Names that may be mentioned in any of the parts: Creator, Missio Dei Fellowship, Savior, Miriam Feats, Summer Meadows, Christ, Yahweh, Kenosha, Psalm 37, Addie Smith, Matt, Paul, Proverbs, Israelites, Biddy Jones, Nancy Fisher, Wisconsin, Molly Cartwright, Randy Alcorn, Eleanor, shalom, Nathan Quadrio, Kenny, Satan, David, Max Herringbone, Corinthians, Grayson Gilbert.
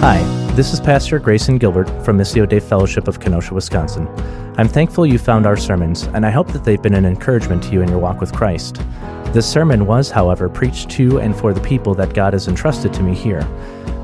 Hi, this is Pastor Grayson Gilbert from Missio Dei Fellowship of Kenosha, Wisconsin. I'm thankful you found our sermons, and I hope that they've been an encouragement to you in your walk with Christ. This sermon was, however, preached to and for the people that God has entrusted to me here.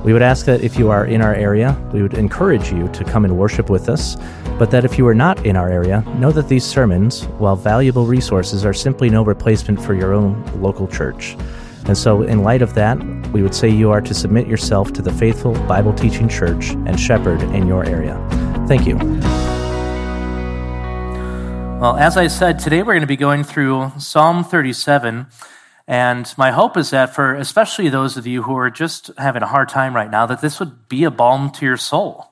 We would ask that if you are in our area, we would encourage you to come and worship with us, but that if you are not in our area, know that these sermons, while valuable resources, are simply no replacement for your own local church. And so in light of that, we would say you are to submit yourself to the faithful Bible teaching church and shepherd in your area. Thank you. Well, as I said, today we're going to be going through Psalm 37. And my hope is that for especially those of you who are just having a hard time right now, that this would be a balm to your soul.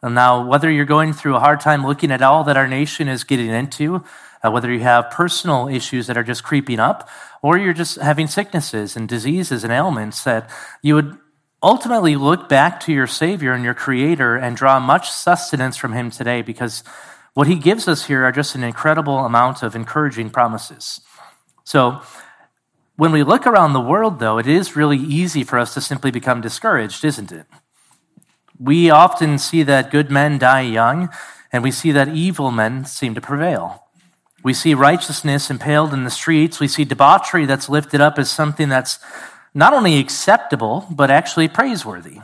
And now, whether you're going through a hard time looking at all that our nation is getting into, whether you have personal issues that are just creeping up, or you're just having sicknesses and diseases and ailments, that you would ultimately look back to your Savior and your Creator and draw much sustenance from Him today, because what He gives us here are just an incredible amount of encouraging promises. So when we look around the world, though, it is really easy for us to simply become discouraged, isn't it? We often see that good men die young, and we see that evil men seem to prevail. We see righteousness impaled in the streets. We see debauchery that's lifted up as something that's not only acceptable, but actually praiseworthy.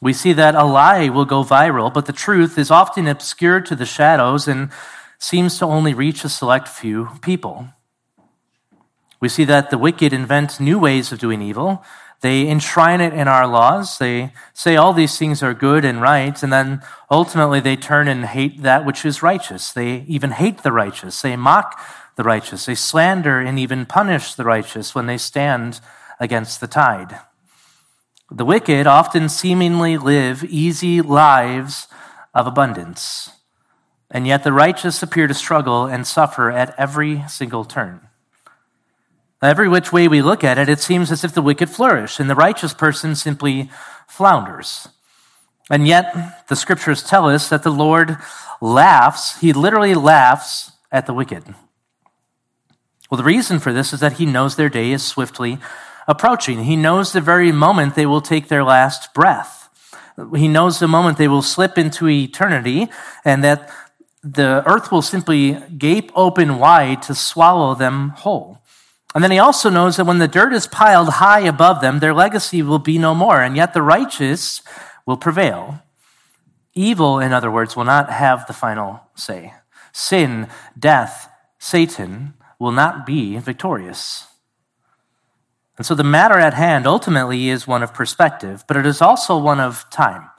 We see that a lie will go viral, but the truth is often obscured to the shadows and seems to only reach a select few people. We see that the wicked invent new ways of doing evil. They enshrine it in our laws. They say all these things are good and right, and then ultimately they turn and hate that which is righteous. They even hate the righteous. They mock the righteous. They slander and even punish the righteous when they stand against the tide. The wicked often seemingly live easy lives of abundance, and yet the righteous appear to struggle and suffer at every single turn. Every which way we look at it, it seems as if the wicked flourish and the righteous person simply flounders. And yet, the scriptures tell us that the Lord laughs. He literally laughs at the wicked. Well, the reason for this is that He knows their day is swiftly approaching. He knows the very moment they will take their last breath. He knows the moment they will slip into eternity, and that the earth will simply gape open wide to swallow them whole. And then He also knows that when the dirt is piled high above them, their legacy will be no more, and yet the righteous will prevail. Evil, in other words, will not have the final say. Sin, death, Satan will not be victorious. And so the matter at hand ultimately is one of perspective, but it is also one of time.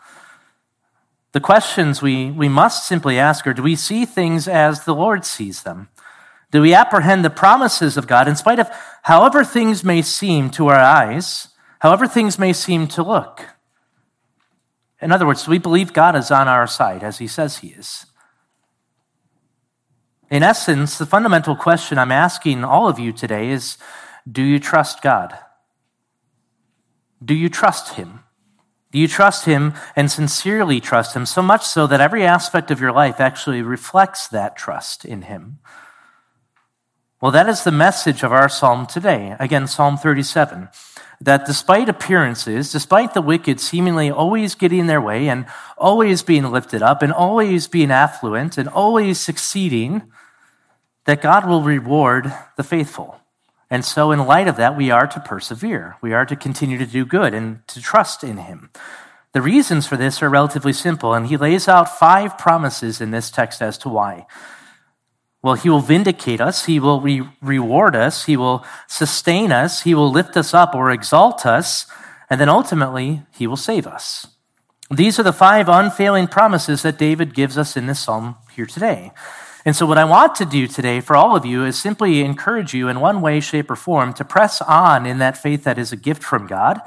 The questions we must simply ask are, do we see things as the Lord sees them? Do we apprehend the promises of God in spite of however things may seem to our eyes, however things may seem to look? In other words, do we believe God is on our side as He says He is? In essence, the fundamental question I'm asking all of you today is, do you trust God? Do you trust Him? Do you trust Him and sincerely trust Him, so much so that every aspect of your life actually reflects that trust in Him? Well, that is the message of our psalm today. Again, Psalm 37, that despite appearances, despite the wicked seemingly always getting their way and always being lifted up and always being affluent and always succeeding, that God will reward the faithful. And so in light of that, we are to persevere. We are to continue to do good and to trust in Him. The reasons for this are relatively simple, and He lays out 5 promises in this text as to why. Well, He will vindicate us, He will reward us, He will sustain us, He will lift us up or exalt us, and then ultimately, He will save us. These are the 5 unfailing promises that David gives us in this psalm here today. And so what I want to do today for all of you is simply encourage you in one way, shape, or form to press on in that faith that is a gift from God,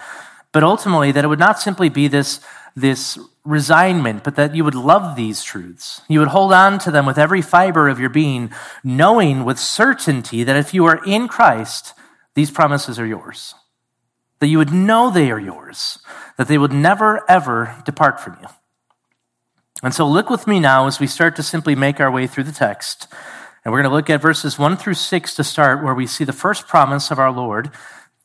but ultimately that it would not simply be this resignment, but that you would love these truths. You would hold on to them with every fiber of your being, knowing with certainty that if you are in Christ, these promises are yours, that you would know they are yours, that they would never, ever depart from you. And so look with me now as we start to simply make our way through the text, and we're going to look at verses 1-6 to start, where we see the first promise of our Lord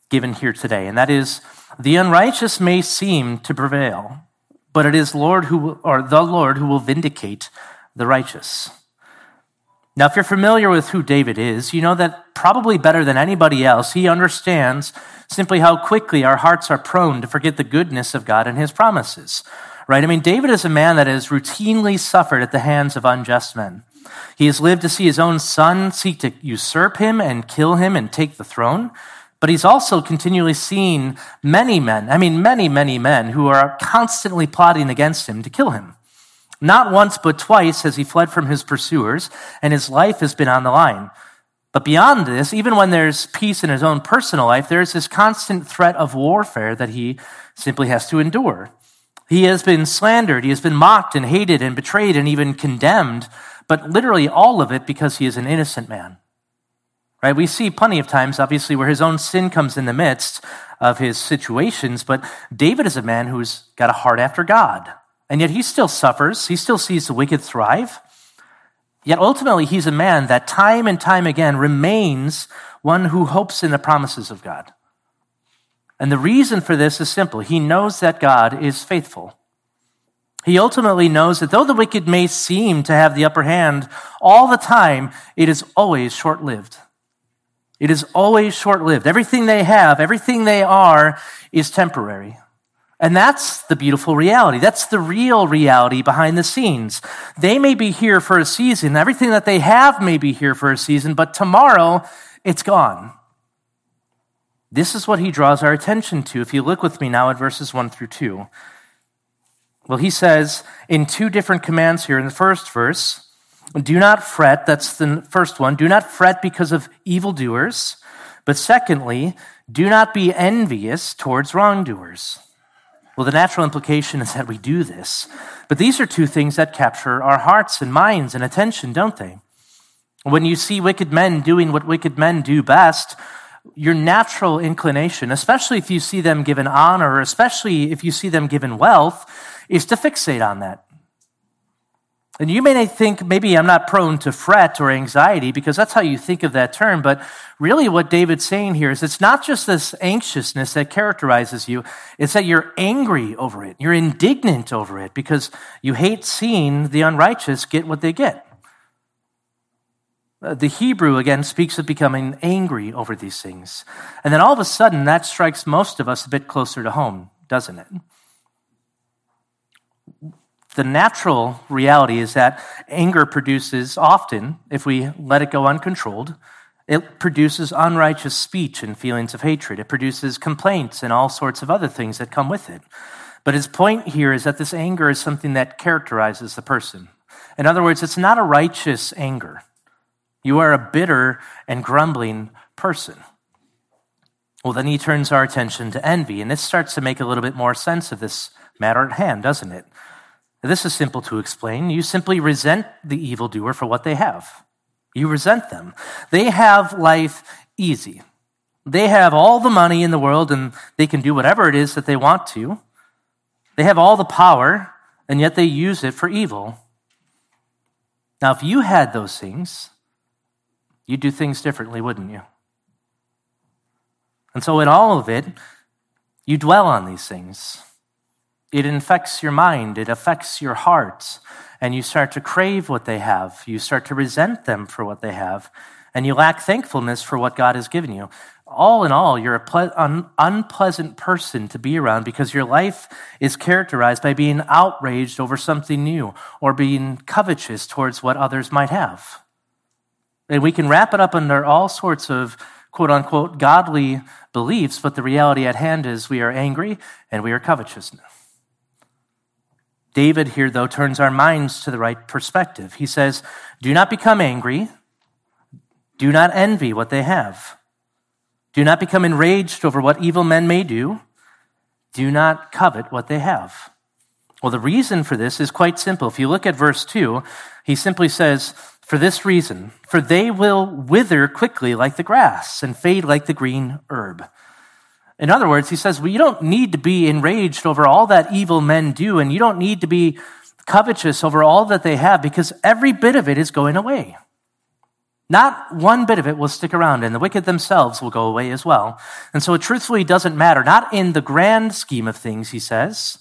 given here today, and that is The unrighteous may seem to prevail, but it is the Lord who will vindicate the righteous. Now, if you're familiar with who David is, you know that probably better than anybody else, he understands simply how quickly our hearts are prone to forget the goodness of God and his promises, right? I mean, David is a man that has routinely suffered at the hands of unjust men. He has lived to see his own son seek to usurp him and kill him and take the throne. But he's also continually seen many men who are constantly plotting against him to kill him. Not once, but twice has he fled from his pursuers, and his life has been on the line. But beyond this, even when there's peace in his own personal life, there's this constant threat of warfare that he simply has to endure. He has been slandered, he has been mocked and hated and betrayed and even condemned, but literally all of it because he is an innocent man. Right? We see plenty of times, obviously, where his own sin comes in the midst of his situations, but David is a man who's got a heart after God, and yet he still suffers. He still sees the wicked thrive, yet ultimately he's a man that time and time again remains one who hopes in the promises of God. And the reason for this is simple. He knows that God is faithful. He ultimately knows that though the wicked may seem to have the upper hand all the time, it is always short-lived. It is always short-lived. Everything they have, everything they are is temporary. And that's the beautiful reality. That's the real reality behind the scenes. They may be here for a season. Everything that they have may be here for a season, but tomorrow it's gone. This is what he draws our attention to. If you look with me now at verses 1 through 2. Well, he says in two different commands here in the first verse, do not fret, that's the first one. Do not fret because of evildoers. But secondly, do not be envious towards wrongdoers. Well, the natural implication is that we do this. But these are two things that capture our hearts and minds and attention, don't they? When you see wicked men doing what wicked men do best, your natural inclination, especially if you see them given honor, especially if you see them given wealth, is to fixate on that. And you may think, maybe I'm not prone to fret or anxiety, because that's how you think of that term. But really what David's saying here is it's not just this anxiousness that characterizes you. It's that you're angry over it. You're indignant over it because you hate seeing the unrighteous get what they get. The Hebrew, again, speaks of becoming angry over these things. And then all of a sudden, that strikes most of us a bit closer to home, doesn't it? The natural reality is that anger produces often, if we let it go uncontrolled, it produces unrighteous speech and feelings of hatred. It produces complaints and all sorts of other things that come with it. But his point here is that this anger is something that characterizes the person. In other words, it's not a righteous anger. You are a bitter and grumbling person. Well, then he turns our attention to envy, and this starts to make a little bit more sense of this matter at hand, doesn't it? This is simple to explain. You simply resent the evildoer for what they have. You resent them. They have life easy. They have all the money in the world, and they can do whatever it is that they want to. They have all the power, and yet they use it for evil. Now, if you had those things, you'd do things differently, wouldn't you? And so in all of it, you dwell on these things. It infects your mind, it affects your heart, and you start to crave what they have. You start to resent them for what they have, and you lack thankfulness for what God has given you. All in all, you're an unpleasant person to be around because your life is characterized by being outraged over something new or being covetous towards what others might have. And we can wrap it up under all sorts of quote-unquote godly beliefs, but the reality at hand is we are angry and we are covetous. David here, though, turns our minds to the right perspective. He says, do not become angry. Do not envy what they have. Do not become enraged over what evil men may do. Do not covet what they have. Well, the reason for this is quite simple. If you look at verse 2, he simply says, for this reason, for they will wither quickly like the grass and fade like the green herb. In other words, he says, well, you don't need to be enraged over all that evil men do, and you don't need to be covetous over all that they have because every bit of it is going away. Not one bit of it will stick around, and the wicked themselves will go away as well. And so it truthfully doesn't matter, not in the grand scheme of things, he says.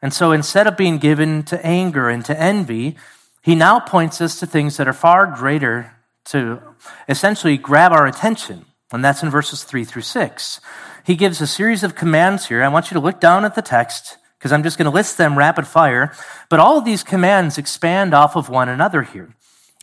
And so instead of being given to anger and to envy, he now points us to things that are far greater to essentially grab our attention, and that's in verses 3-6. He gives a series of commands here. I want you to look down at the text because I'm just going to list them rapid fire, but all of these commands expand off of one another here.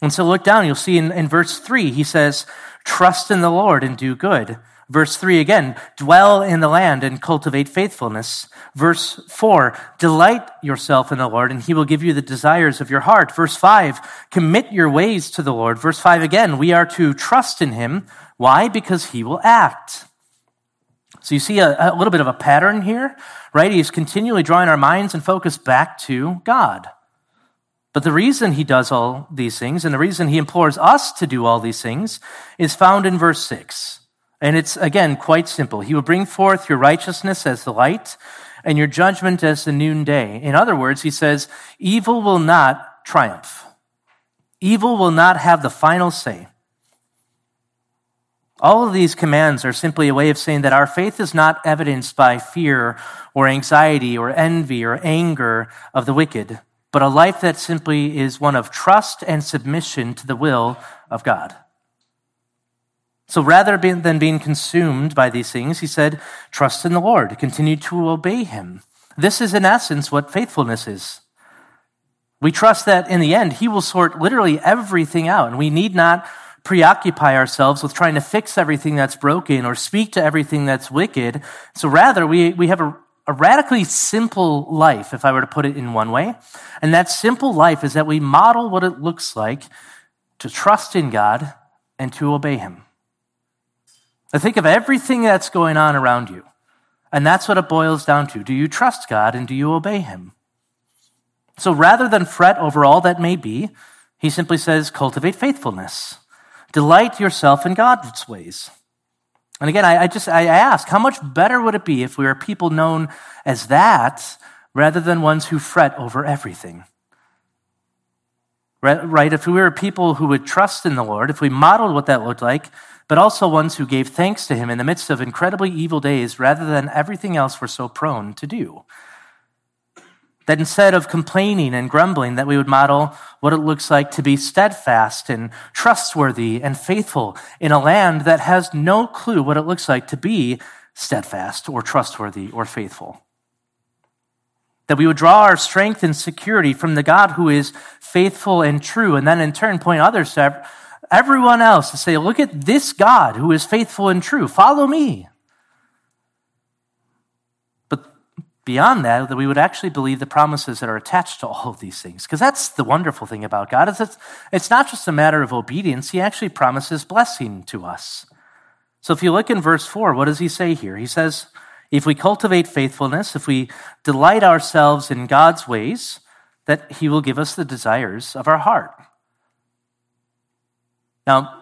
And so look down, you'll see in verse 3, he says, trust in the Lord and do good. Verse 3 again, dwell in the land and cultivate faithfulness. Verse 4, delight yourself in the Lord and he will give you the desires of your heart. Verse 5, commit your ways to the Lord. Verse 5 again, we are to trust in him. Why? Because he will act. So you see a little bit of a pattern here, right? He's continually drawing our minds and focus back to God. But the reason he does all these things and the reason he implores us to do all these things is found in verse 6. And it's, again, quite simple. He will bring forth your righteousness as the light and your judgment as the noonday. In other words, he says, evil will not triumph. Evil will not have the final say. All of these commands are simply a way of saying that our faith is not evidenced by fear or anxiety or envy or anger of the wicked, but a life that simply is one of trust and submission to the will of God. So rather than being consumed by these things, he said, trust in the Lord, continue to obey him. This is in essence what faithfulness is. We trust that in the end, he will sort literally everything out, and we need not preoccupy ourselves with trying to fix everything that's broken or speak to everything that's wicked. So rather, we have a radically simple life, if I were to put it in one way. And that simple life is that we model what it looks like to trust in God and to obey him. Now think of everything that's going on around you. And that's what it boils down to. Do you trust God and do you obey him? So rather than fret over all that may be, he simply says, cultivate faithfulness. Delight yourself in God's ways. And again, I ask, how much better would it be if we were people known as that rather than ones who fret over everything? Right? If we were people who would trust in the Lord, if we modeled what that looked like, but also ones who gave thanks to him in the midst of incredibly evil days rather than everything else we're so prone to do. That instead of complaining and grumbling, that we would model what it looks like to be steadfast and trustworthy and faithful in a land that has no clue what it looks like to be steadfast or trustworthy or faithful. That we would draw our strength and security from the God who is faithful and true, and then in turn point others to everyone else and say, look at this God who is faithful and true. Follow me. Beyond that we would actually believe the promises that are attached to all of these things. Because that's the wonderful thing about God, is it's not just a matter of obedience. He actually promises blessing to us. So if you look in verse 4, what does he say here? He says, if we cultivate faithfulness, if we delight ourselves in God's ways, that he will give us the desires of our heart. Now,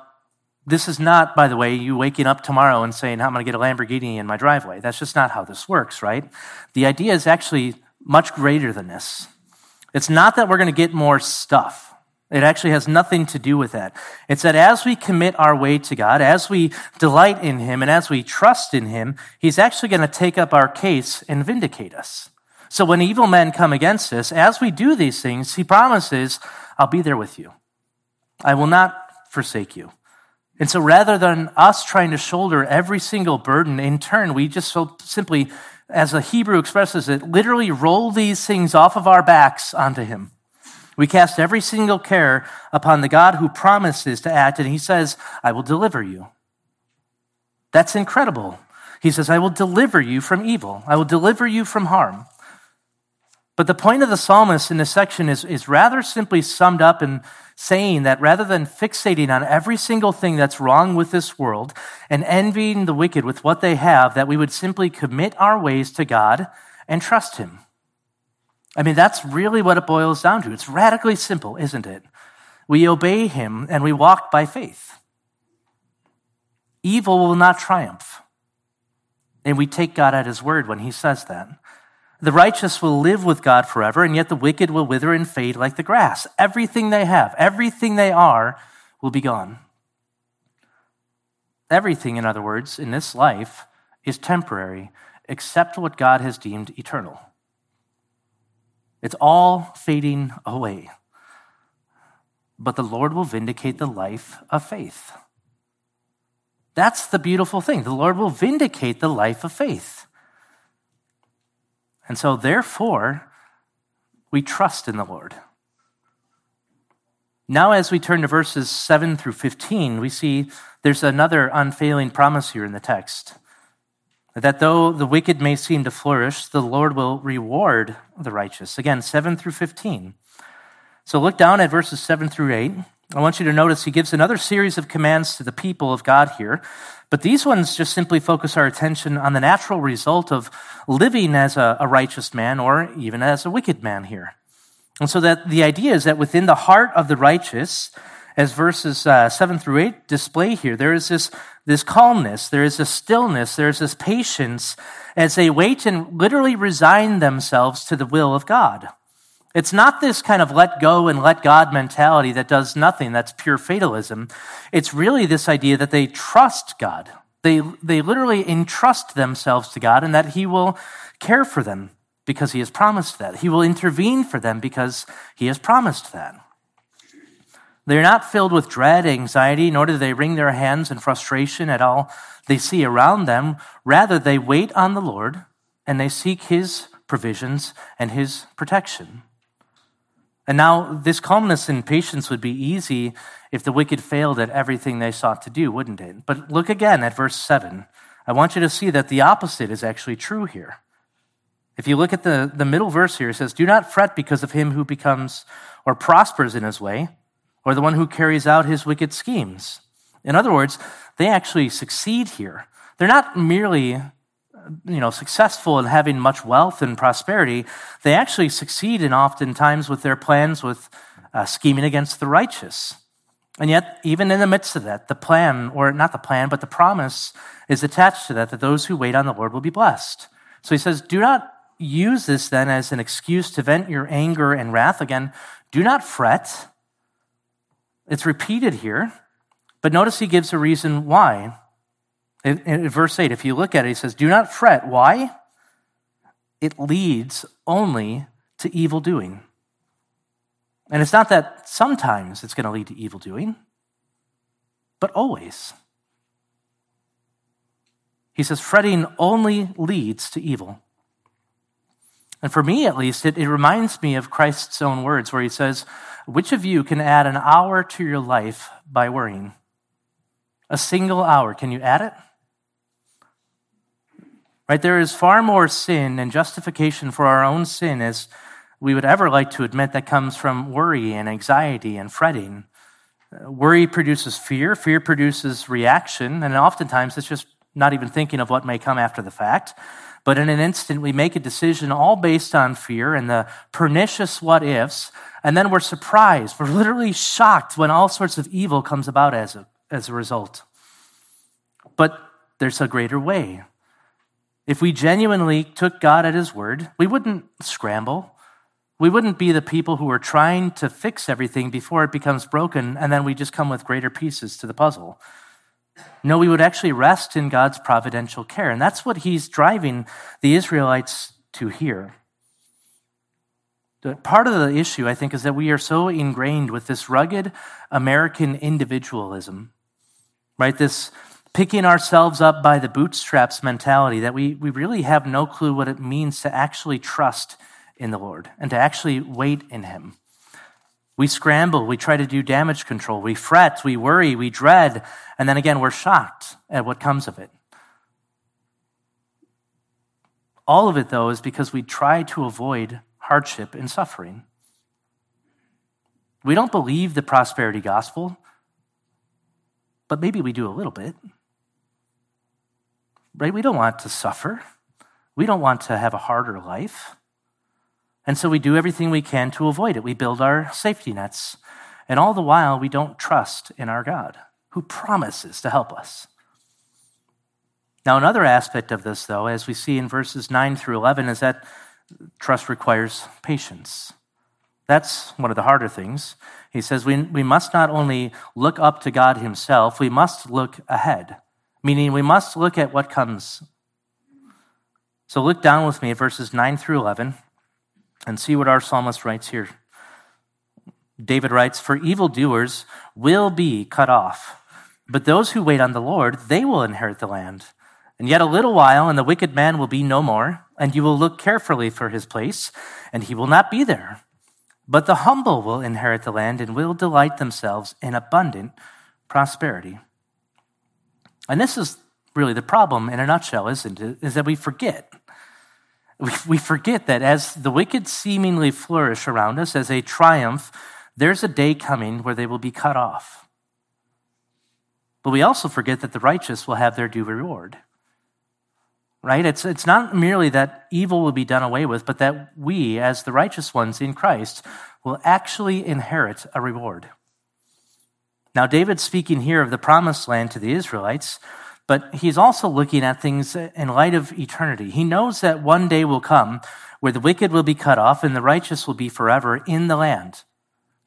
this is not, by the way, you waking up tomorrow and saying, I'm going to get a Lamborghini in my driveway. That's just not how this works, right? The idea is actually much greater than this. It's not that we're going to get more stuff. It actually has nothing to do with that. It's that as we commit our way to God, as we delight in him, and as we trust in him, he's actually going to take up our case and vindicate us. So when evil men come against us, as we do these things, he promises, I'll be there with you. I will not forsake you. And so rather than us trying to shoulder every single burden, in turn, we just so simply, as a Hebrew expresses it, literally roll these things off of our backs onto him. We cast every single care upon the God who promises to act, and he says, I will deliver you. That's incredible. He says, I will deliver you from evil. I will deliver you from harm. But the point of the psalmist in this section is rather simply summed up in saying that rather than fixating on every single thing that's wrong with this world and envying the wicked with what they have, that we would simply commit our ways to God and trust him. I mean, that's really what it boils down to. It's radically simple, isn't it? We obey him and we walk by faith. Evil will not triumph. And we take God at his word when he says that. The righteous will live with God forever, and yet the wicked will wither and fade like the grass. Everything they have, everything they are, will be gone. Everything, in other words, in this life is temporary, except what God has deemed eternal. It's all fading away. But the Lord will vindicate the life of faith. That's the beautiful thing. The Lord will vindicate the life of faith. And so, therefore, we trust in the Lord. Now, as we turn to verses 7 through 15, we see there's another unfailing promise here in the text, that though the wicked may seem to flourish, the Lord will reward the righteous. Again, 7 through 15. So look down at verses 7 through 8. I want you to notice he gives another series of commands to the people of God here, but these ones just simply focus our attention on the natural result of living as a righteous man or even as a wicked man here. And so that the idea is that within the heart of the righteous, as verses 7 through 8 display here, there is this calmness, there is this stillness, there is this patience as they wait and literally resign themselves to the will of God. It's not this kind of let go and let God mentality that does nothing, that's pure fatalism. It's really this idea that they trust God. They literally entrust themselves to God and that he will care for them because he has promised that. He will intervene for them because he has promised that. They're not filled with dread, anxiety, nor do they wring their hands in frustration at all they see around them. Rather, they wait on the Lord and they seek his provisions and his protection. And now, this calmness and patience would be easy if the wicked failed at everything they sought to do, wouldn't it? But look again at verse 7. I want you to see that the opposite is actually true here. If you look at the middle verse here, it says, "Do not fret because of him who becomes or prospers in his way, or the one who carries out his wicked schemes." In other words, they actually succeed here. They're not merely successful in having much wealth and prosperity, they actually succeed in oftentimes with their plans with scheming against the righteous. And yet, even in the midst of that, the promise is attached to that those who wait on the Lord will be blessed. So he says, do not use this then as an excuse to vent your anger and wrath. Again, do not fret. It's repeated here, but notice he gives a reason why. In verse 8, if you look at it, he says, do not fret. Why? It leads only to evil doing. And it's not that sometimes it's going to lead to evil doing, but always. He says, fretting only leads to evil. And for me, at least, it reminds me of Christ's own words where he says, which of you can add an hour to your life by worrying? A single hour. Can you add it? Right, there is far more sin and justification for our own sin as we would ever like to admit that comes from worry and anxiety and fretting. Worry produces fear. Fear produces reaction. And oftentimes it's just not even thinking of what may come after the fact. But in an instant, we make a decision all based on fear and the pernicious what-ifs. And then we're surprised. We're literally shocked when all sorts of evil comes about as a result. But there's a greater way. If we genuinely took God at his word, we wouldn't scramble. We wouldn't be the people who are trying to fix everything before it becomes broken, and then we just come with greater pieces to the puzzle. No, we would actually rest in God's providential care, and that's what he's driving the Israelites to here. Part of the issue, I think, is that we are so ingrained with this rugged American individualism, right? This picking ourselves up by the bootstraps mentality that we really have no clue what it means to actually trust in the Lord and to actually wait in him. We scramble, we try to do damage control, we fret, we worry, we dread, and then again, we're shocked at what comes of it. All of it, though, is because we try to avoid hardship and suffering. We don't believe the prosperity gospel, but maybe we do a little bit. Right? We don't want to suffer. We don't want to have a harder life. And so we do everything we can to avoid it. We build our safety nets. And all the while, we don't trust in our God, who promises to help us. Now, another aspect of this, though, as we see in verses 9 through 11, is that trust requires patience. That's one of the harder things. He says we must not only look up to God himself, we must look ahead. meaning we must look at what comes. So look down with me at verses 9 through 11 and see what our psalmist writes here. David writes, "For evildoers will be cut off, but those who wait on the Lord, they will inherit the land. And yet a little while, and the wicked man will be no more, and you will look carefully for his place, and he will not be there. But the humble will inherit the land and will delight themselves in abundant prosperity." And this is really the problem in a nutshell, isn't it? Is that we forget. We forget that as the wicked seemingly flourish around us, as they triumph, there's a day coming where they will be cut off. But we also forget that the righteous will have their due reward. Right? It's not merely that evil will be done away with, but that we, as the righteous ones in Christ, will actually inherit a reward. Now, David's speaking here of the promised land to the Israelites, but he's also looking at things in light of eternity. He knows that one day will come where the wicked will be cut off and the righteous will be forever in the land,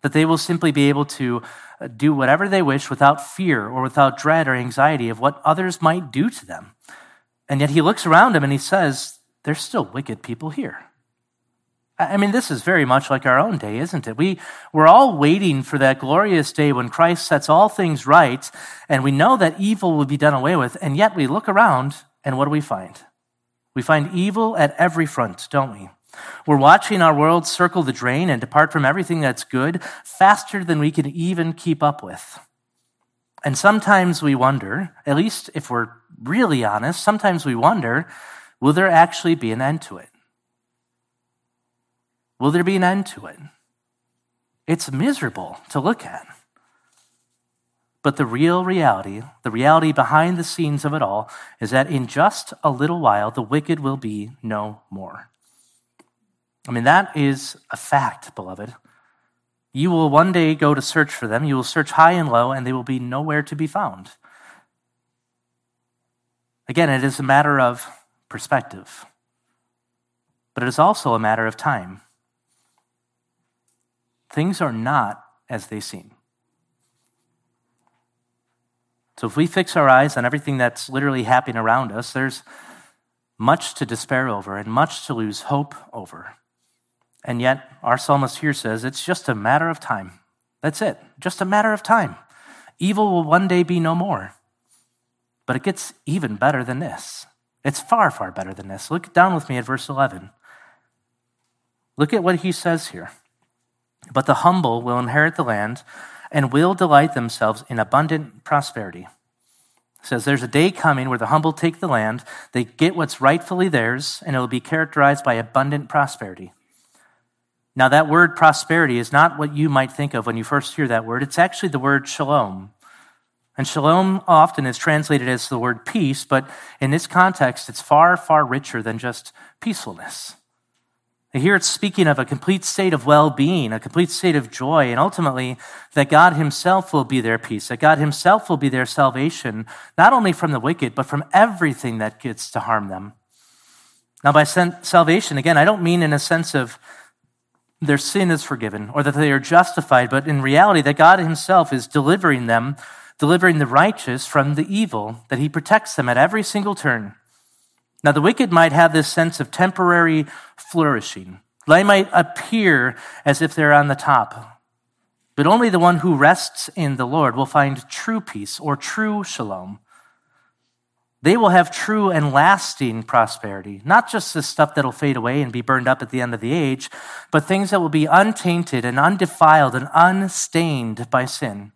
that they will simply be able to do whatever they wish without fear or without dread or anxiety of what others might do to them. And yet he looks around him and he says, there's still wicked people here. I mean, this is very much like our own day, isn't it? We're all waiting for that glorious day when Christ sets all things right, and we know that evil will be done away with, and yet we look around, and what do we find? We find evil at every front, don't we? We're watching our world circle the drain and depart from everything that's good faster than we can even keep up with. And sometimes we wonder, at least if we're really honest, sometimes we wonder, will there actually be an end to it? Will there be an end to it? It's miserable to look at. But the real reality, the reality behind the scenes of it all, is that in just a little while, the wicked will be no more. I mean, that is a fact, beloved. You will one day go to search for them. You will search high and low, and they will be nowhere to be found. Again, it is a matter of perspective, but it is also a matter of time. Things are not as they seem. So if we fix our eyes on everything that's literally happening around us, there's much to despair over and much to lose hope over. And yet, our psalmist here says, it's just a matter of time. That's it, just a matter of time. Evil will one day be no more. But it gets even better than this. It's far, far better than this. Look down with me at verse 11. Look at what he says here. But the humble will inherit the land and will delight themselves in abundant prosperity. It says there's a day coming where the humble take the land, they get what's rightfully theirs, and it will be characterized by abundant prosperity. Now, that word prosperity is not what you might think of when you first hear that word. It's actually the word shalom. And shalom often is translated as the word peace, but in this context, it's far, far richer than just peacefulness. And here it's speaking of a complete state of well-being, a complete state of joy, and ultimately that God himself will be their peace, that God himself will be their salvation, not only from the wicked, but from everything that gets to harm them. Now, by salvation, again, I don't mean in a sense of their sin is forgiven or that they are justified, but in reality that God himself is delivering them, delivering the righteous from the evil, that he protects them at every single turn. Now, the wicked might have this sense of temporary flourishing. They might appear as if they're on the top, but only the one who rests in the Lord will find true peace or true shalom. They will have true and lasting prosperity, not just the stuff that'll fade away and be burned up at the end of the age, but things that will be untainted and undefiled and unstained by sin.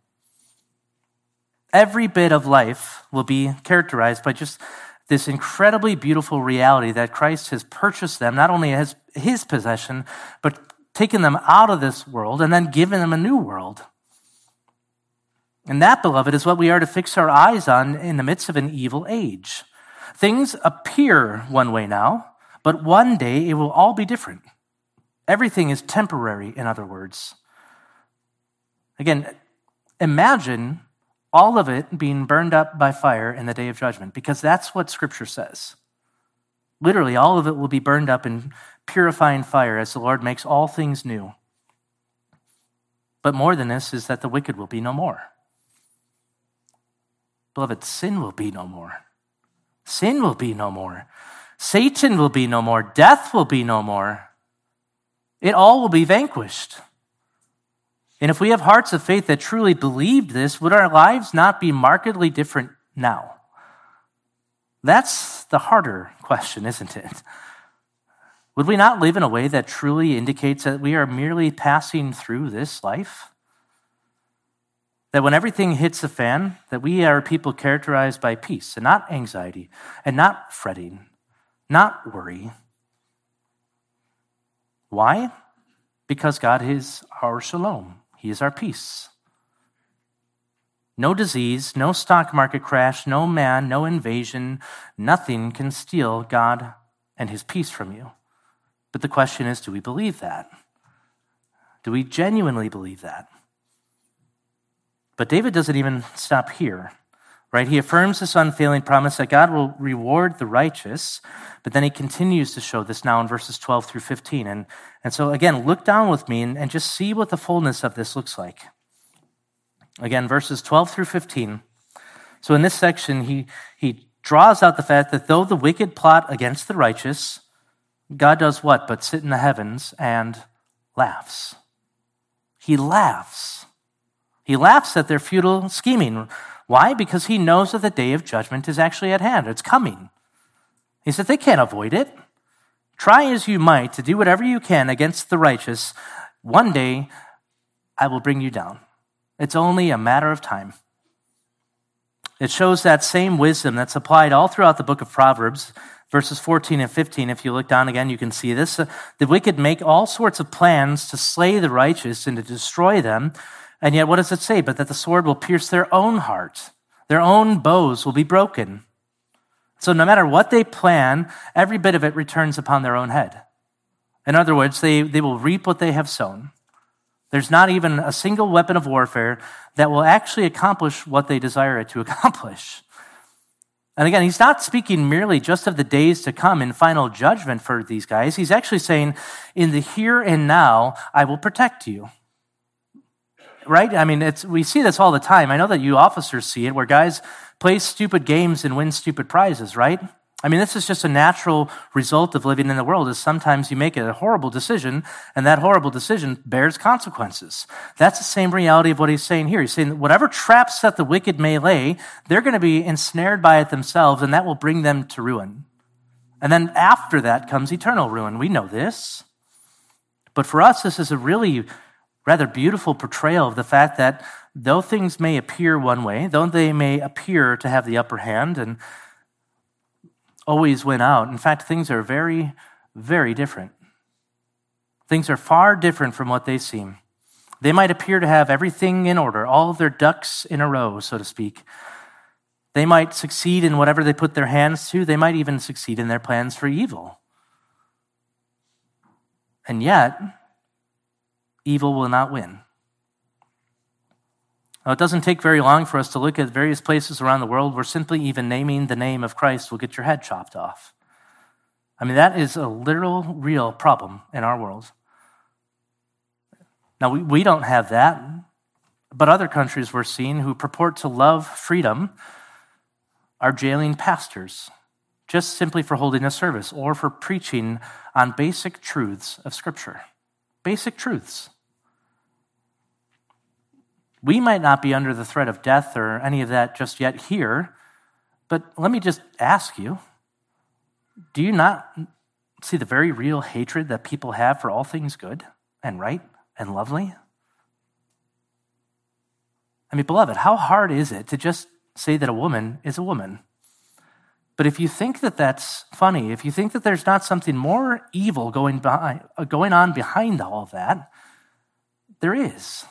Every bit of life will be characterized by just this incredibly beautiful reality that Christ has purchased them, not only as his possession, but taken them out of this world and then given them a new world. And that, beloved, is what we are to fix our eyes on in the midst of an evil age. Things appear one way now, but one day it will all be different. Everything is temporary, in other words. Again, imagine all of it being burned up by fire in the day of judgment, because that's what Scripture says. Literally, all of it will be burned up in purifying fire as the Lord makes all things new. But more than this is that the wicked will be no more. Beloved, sin will be no more. Sin will be no more. Satan will be no more. Death will be no more. It all will be vanquished. And if we have hearts of faith that truly believed this, would our lives not be markedly different now? That's the harder question, isn't it? Would we not live in a way that truly indicates that we are merely passing through this life? That when everything hits the fan, that we are people characterized by peace and not anxiety and not fretting, not worry. Why? Because God is our shalom. He is our peace. No disease, no stock market crash, no man, no invasion, nothing can steal God and his peace from you. But the question is, do we believe that? Do we genuinely believe that? But David doesn't even stop here, right? He affirms this unfailing promise that God will reward the righteous, but then he continues to show this now in verses 12 through 15. And so again, look down with me and just see what the fullness of this looks like. Again, verses 12 through 15. So in this section, he draws out the fact that though the wicked plot against the righteous, God does what? But sit in the heavens and laughs. He laughs. He laughs at their futile scheming. Why? Because he knows that the day of judgment is actually at hand. It's coming. He said they can't avoid it. Try as you might to do whatever you can against the righteous. One day, I will bring you down. It's only a matter of time. It shows that same wisdom that's applied all throughout the book of Proverbs, verses 14 and 15. If you look down again, you can see this. The wicked make all sorts of plans to slay the righteous and to destroy them. And yet, what does it say? But that the sword will pierce their own heart. Their own bows will be broken. So no matter what they plan, every bit of it returns upon their own head. In other words, they will reap what they have sown. There's not even a single weapon of warfare that will actually accomplish what they desire it to accomplish. And again, he's not speaking merely just of the days to come in final judgment for these guys. He's actually saying, in the here and now, I will protect you. Right? I mean, we see this all the time. I know that you officers see it, where guys play stupid games and win stupid prizes, right? I mean, this is just a natural result of living in the world, is sometimes you make a horrible decision, and that horrible decision bears consequences. That's the same reality of what he's saying here. He's saying that whatever traps that the wicked may lay, they're going to be ensnared by it themselves, and that will bring them to ruin. And then after that comes eternal ruin. We know this. But for us, this is a really rather beautiful portrayal of the fact that though things may appear one way, though they may appear to have the upper hand and always win out, in fact, things are very, very different. Things are far different from what they seem. They might appear to have everything in order, all of their ducks in a row, so to speak. They might succeed in whatever they put their hands to. They might even succeed in their plans for evil. And yet, evil will not win. Now, it doesn't take very long for us to look at various places around the world where simply even naming the name of Christ will get your head chopped off. I mean, that is a literal, real problem in our world. Now, we don't have that, but other countries we're seeing who purport to love freedom are jailing pastors just simply for holding a service or for preaching on basic truths of Scripture. Basic truths. We might not be under the threat of death or any of that just yet here, but let me just ask you, do you not see the very real hatred that people have for all things good and right and lovely? I mean, beloved, how hard is it to just say that a woman is a woman? But if you think that that's funny, if you think that there's not something more evil going on behind all of that, there is.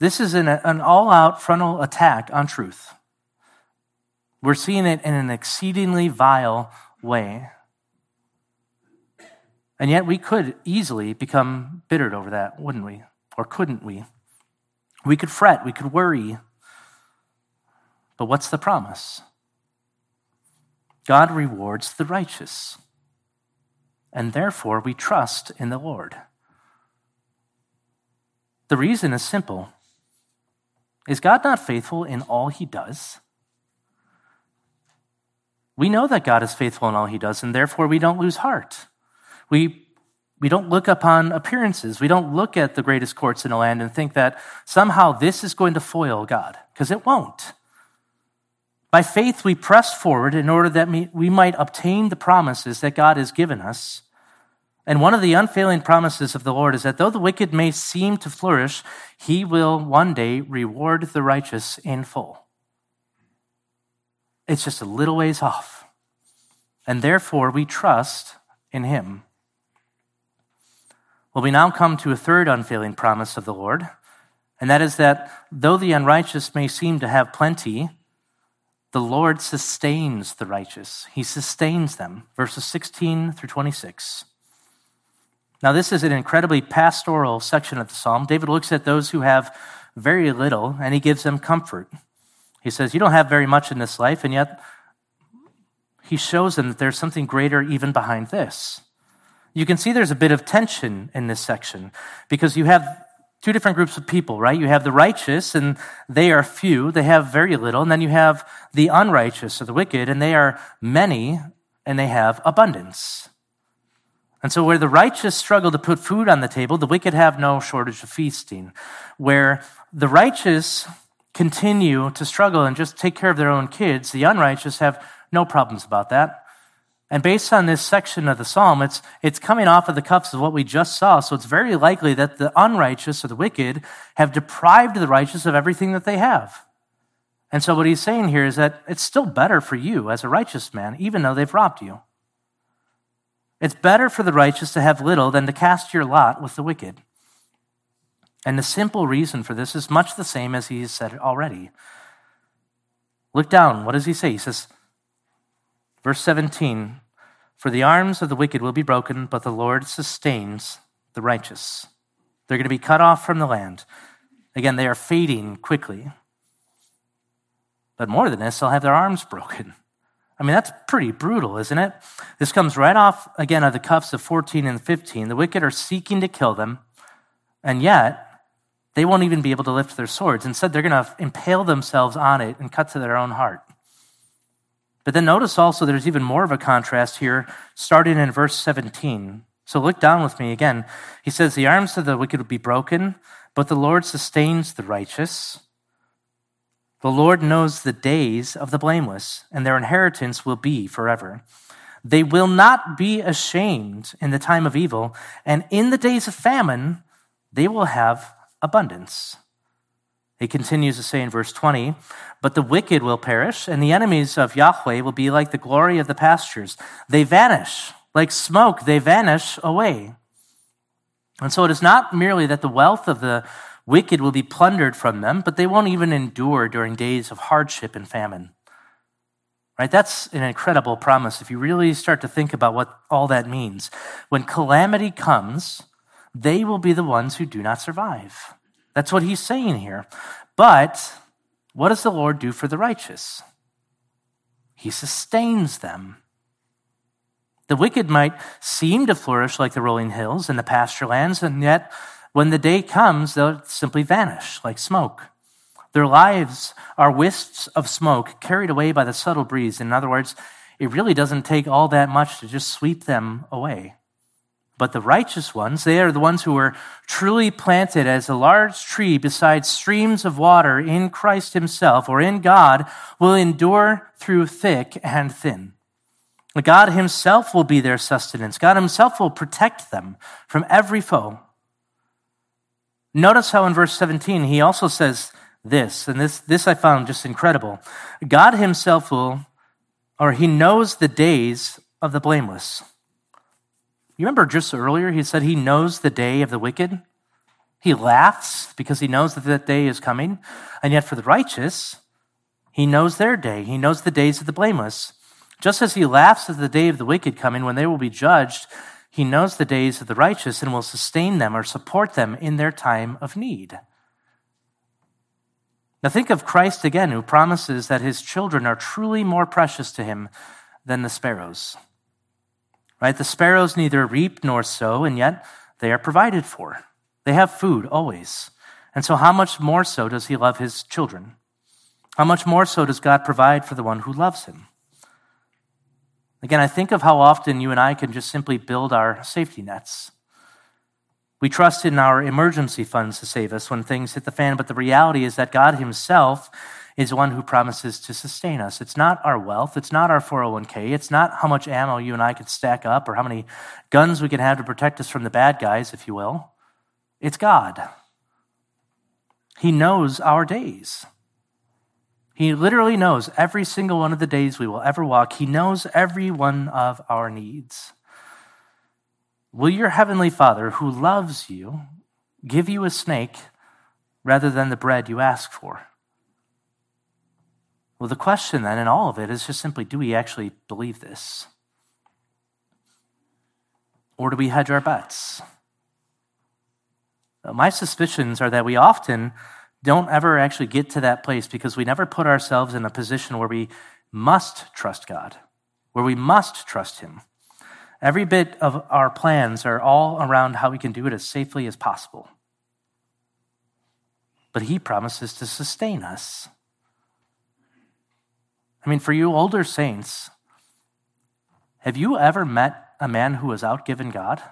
This is an all-out frontal attack on truth. We're seeing it in an exceedingly vile way. And yet we could easily become bittered over that, wouldn't we? Or couldn't we? We could fret, we could worry. But what's the promise? God rewards the righteous, and therefore we trust in the Lord. The reason is simple. Is God not faithful in all he does? We know that God is faithful in all he does, and therefore we don't lose heart. We don't look upon appearances. We don't look at the greatest courts in the land and think that somehow this is going to foil God, because it won't. By faith, we press forward in order that we might obtain the promises that God has given us. And one of the unfailing promises of the Lord is that though the wicked may seem to flourish, he will one day reward the righteous in full. It's just a little ways off. And therefore, we trust in him. Well, we now come to a third unfailing promise of the Lord, and that is that though the unrighteous may seem to have plenty, the Lord sustains the righteous. He sustains them. Verses 16 through 26. Now, this is an incredibly pastoral section of the psalm. David looks at those who have very little, and he gives them comfort. He says, you don't have very much in this life, and yet he shows them that there's something greater even behind this. You can see there's a bit of tension in this section because you have two different groups of people, right? You have the righteous, and they are few. They have very little. And then you have the unrighteous or the wicked, and they are many, and they have abundance. And so where the righteous struggle to put food on the table, the wicked have no shortage of feasting. Where the righteous continue to struggle and just take care of their own kids, the unrighteous have no problems about that. And based on this section of the psalm, it's coming off of the cuffs of what we just saw, so it's very likely that the unrighteous or the wicked have deprived the righteous of everything that they have. And so what he's saying here is that it's still better for you as a righteous man, even though they've robbed you. It's better for the righteous to have little than to cast your lot with the wicked. And the simple reason for this is much the same as he's said already. Look down. What does he say? He says, verse 17, for the arms of the wicked will be broken, but the Lord sustains the righteous. They're going to be cut off from the land. Again, they are fading quickly. But more than this, they'll have their arms broken. I mean, that's pretty brutal, isn't it? This comes right off, again, of the cuffs of 14 and 15. The wicked are seeking to kill them, and yet they won't even be able to lift their swords. Instead, they're going to impale themselves on it and cut to their own heart. But then notice also there's even more of a contrast here, starting in verse 17. So look down with me again. He says, the arms of the wicked will be broken, but the Lord sustains the righteous. The Lord knows the days of the blameless, and their inheritance will be forever. They will not be ashamed in the time of evil, and in the days of famine, they will have abundance. It continues to say in verse 20, but the wicked will perish, and the enemies of Yahweh will be like the glory of the pastures. They vanish, like smoke, they vanish away. And so it is not merely that the wealth of the wicked will be plundered from them, but they won't even endure during days of hardship and famine. Right? That's an incredible promise if you really start to think about what all that means. When calamity comes, they will be the ones who do not survive. That's what he's saying here. But what does the Lord do for the righteous? He sustains them. The wicked might seem to flourish like the rolling hills and the pasture lands, and yet when the day comes, they'll simply vanish like smoke. Their lives are wisps of smoke carried away by the subtle breeze. In other words, it really doesn't take all that much to just sweep them away. But the righteous ones, they are the ones who were truly planted as a large tree beside streams of water in Christ himself or in God, will endure through thick and thin. God himself will be their sustenance. God himself will protect them from every foe. Notice how in verse 17, he also says this, and this I found just incredible. God himself will, or he knows the days of the blameless. You remember just earlier he said he knows the day of the wicked? He laughs because he knows that that day is coming. And yet for the righteous, he knows their day. He knows the days of the blameless. Just as he laughs at the day of the wicked coming when they will be judged, he knows the days of the righteous and will sustain them or support them in their time of need. Now think of Christ again, who promises that his children are truly more precious to him than the sparrows. Right? The sparrows neither reap nor sow, and yet they are provided for. They have food always. And so how much more so does he love his children? How much more so does God provide for the one who loves him? Again, I think of how often you and I can just simply build our safety nets. We trust in our emergency funds to save us when things hit the fan, but the reality is that God himself is one who promises to sustain us. It's not our wealth. It's not our 401k. It's not how much ammo you and I can stack up or how many guns we can have to protect us from the bad guys, if you will. It's God. He knows our days. He literally knows every single one of the days we will ever walk. He knows every one of our needs. Will your heavenly Father, who loves you, give you a snake rather than the bread you ask for? Well, the question then in all of it is just simply, do we actually believe this? Or do we hedge our bets? My suspicions are that we often don't ever actually get to that place because we never put ourselves in a position where we must trust God, where we must trust him. Every bit of our plans are all around how we can do it as safely as possible. But he promises to sustain us. I mean, for you older saints, have you ever met a man who was outgiven God?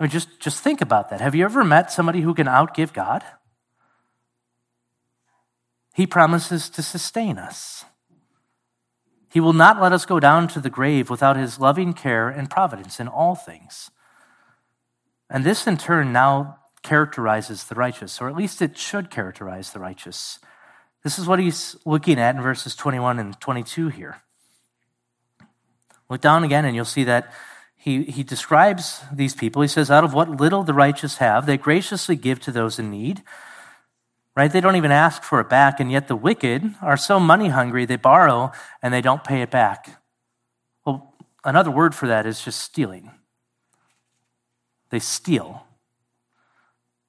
I mean, just think about that. Have you ever met somebody who can outgive God? He promises to sustain us. He will not let us go down to the grave without his loving care and providence in all things. And this in turn now characterizes the righteous, or at least it should characterize the righteous. This is what he's looking at in verses 21 and 22 here. Look down again and you'll see that he describes these people. He says, out of what little the righteous have, they graciously give to those in need. Right? They don't even ask for it back, and yet the wicked are so money hungry, they borrow and they don't pay it back. Well, another word for that is just stealing. They steal.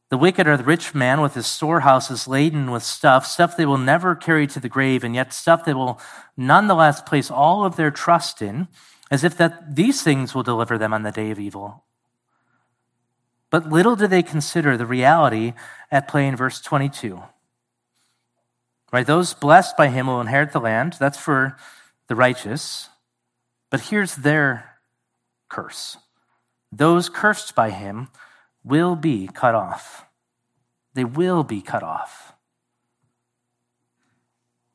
The wicked are the rich man with his storehouses laden with stuff they will never carry to the grave, and yet stuff they will nonetheless place all of their trust in, as if that these things will deliver them on the day of evil. But little do they consider the reality at play in verse 22. Right? Those blessed by him will inherit the land. That's for the righteous. But here's their curse. Those cursed by him will be cut off. They will be cut off.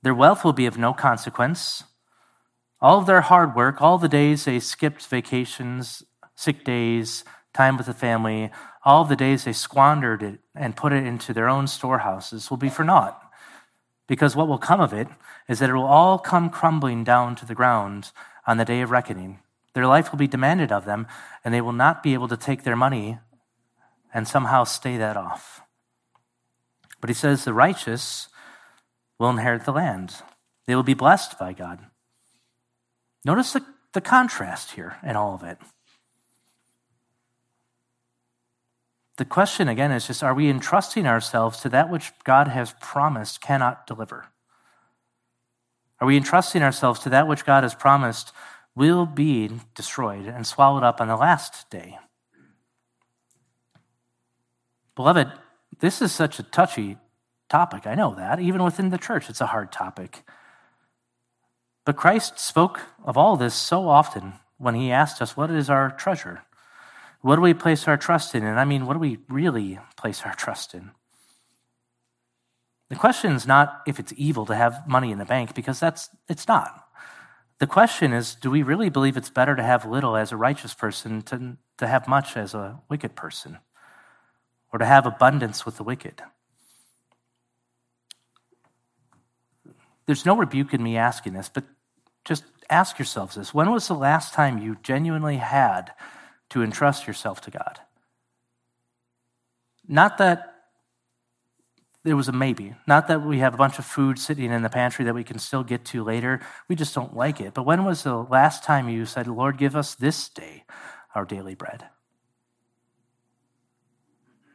Their wealth will be of no consequence. All of their hard work, all the days they skipped vacations, sick days, time with the family, all the days they squandered it and put it into their own storehouses will be for naught. Because what will come of it is that it will all come crumbling down to the ground on the day of reckoning. Their life will be demanded of them, and they will not be able to take their money and somehow stay that off. But he says the righteous will inherit the land. They will be blessed by God. Notice the contrast here in all of it. The question again is just, are we entrusting ourselves to that which God has promised cannot deliver? Are we entrusting ourselves to that which God has promised will be destroyed and swallowed up on the last day? Beloved, this is such a touchy topic. I know that. Even within the church, it's a hard topic. But Christ spoke of all this so often when he asked us, what is our treasure? What do we place our trust in? And I mean, what do we really place our trust in? The question is not if it's evil to have money in the bank, because it's not. The question is, do we really believe it's better to have little as a righteous person to have much as a wicked person? Or to have abundance with the wicked. There's no rebuke in me asking this, but just ask yourselves this. When was the last time you genuinely had to entrust yourself to God? Not that there was a maybe, not that we have a bunch of food sitting in the pantry that we can still get to later. We just don't like it. But when was the last time you said, Lord, give us this day our daily bread?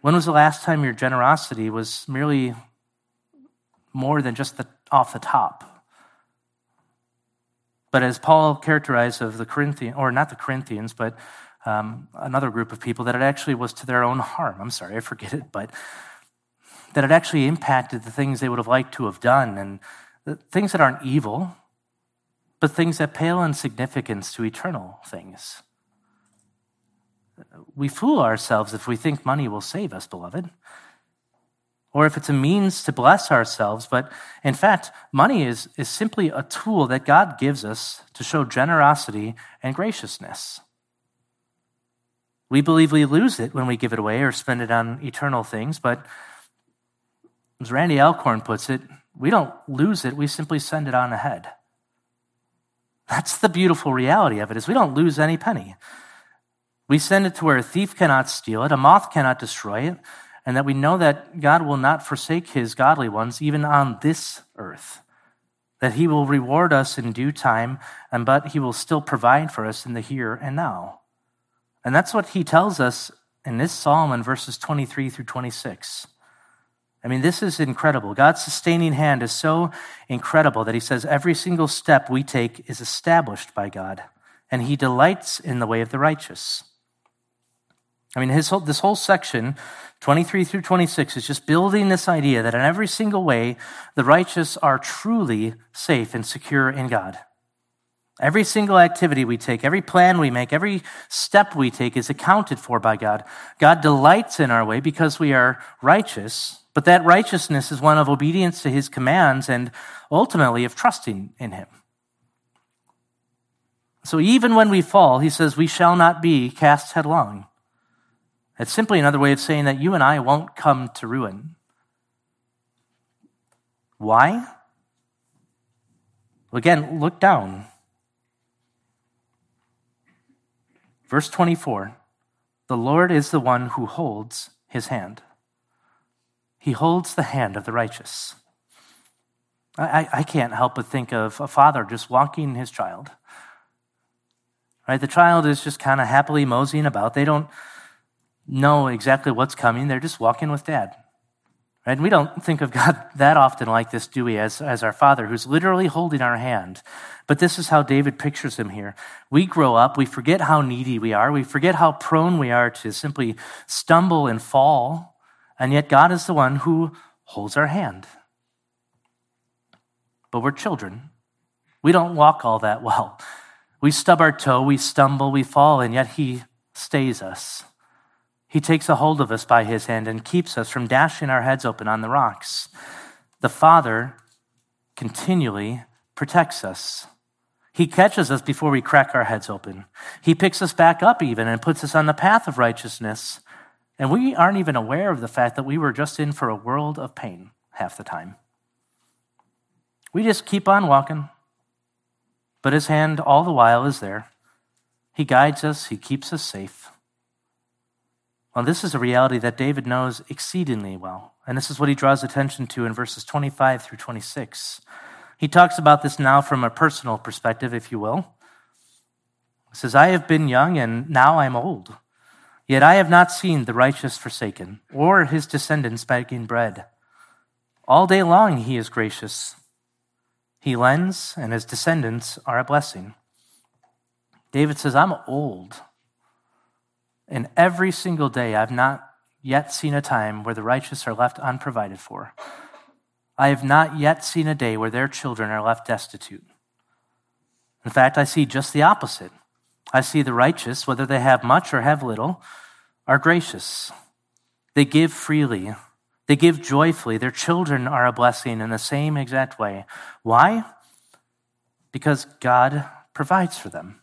When was the last time your generosity was merely more than just off the top? But as Paul characterized of the Corinthians, or not the Corinthians, but another group of people that it actually was to their own harm. I'm sorry, I forget it, but that it actually impacted the things they would have liked to have done, and the things that aren't evil, but things that pale in significance to eternal things. We fool ourselves if we think money will save us, beloved, or if it's a means to bless ourselves. But in fact, money is simply a tool that God gives us to show generosity and graciousness. We believe we lose it when we give it away or spend it on eternal things, but as Randy Alcorn puts it, we don't lose it, we simply send it on ahead. That's the beautiful reality of it, is we don't lose any penny. We send it to where a thief cannot steal it, a moth cannot destroy it, and that we know that God will not forsake his godly ones even on this earth, that he will reward us in due time, and but he will still provide for us in the here and now. And that's what he tells us in this psalm in verses 23 through 26. I mean, this is incredible. God's sustaining hand is so incredible that he says every single step we take is established by God, and he delights in the way of the righteous. I mean, this whole section, 23 through 26, is just building this idea that in every single way, the righteous are truly safe and secure in God. Every single activity we take, every plan we make, every step we take is accounted for by God. God delights in our way because we are righteous, but that righteousness is one of obedience to his commands and ultimately of trusting in him. So even when we fall, he says, we shall not be cast headlong. It's simply another way of saying that you and I won't come to ruin. Why? Again, look down. Verse 24, the Lord is the one who holds his hand. He holds the hand of the righteous. I can't help but think of a father just walking his child. Right? The child is just kind of happily moseying about. They don't know exactly what's coming. They're just walking with dad. Right? And we don't think of God that often like this, do we, as our father who's literally holding our hand. But this is how David pictures him here. We grow up, we forget how needy we are, we forget how prone we are to simply stumble and fall. And yet God is the one who holds our hand. But we're children. We don't walk all that well. We stub our toe, we stumble, we fall, and yet he stays us. He takes a hold of us by his hand and keeps us from dashing our heads open on the rocks. The Father continually protects us. He catches us before we crack our heads open. He picks us back up even and puts us on the path of righteousness. And we aren't even aware of the fact that we were just in for a world of pain half the time. We just keep on walking, but his hand all the while is there. He guides us, he keeps us safe. Well, this is a reality that David knows exceedingly well, and this is what he draws attention to in verses 25 through 26. He talks about this now from a personal perspective, if you will. He says, I have been young and now I'm old. Yet I have not seen the righteous forsaken, or his descendants begging bread. All day long he is gracious. He lends, and his descendants are a blessing. David says, I'm old, and every single day I've not yet seen a time where the righteous are left unprovided for. I have not yet seen a day where their children are left destitute. In fact, I see just the opposite. I see the righteous, whether they have much or have little, are gracious. They give freely. They give joyfully. Their children are a blessing in the same exact way. Why? Because God provides for them.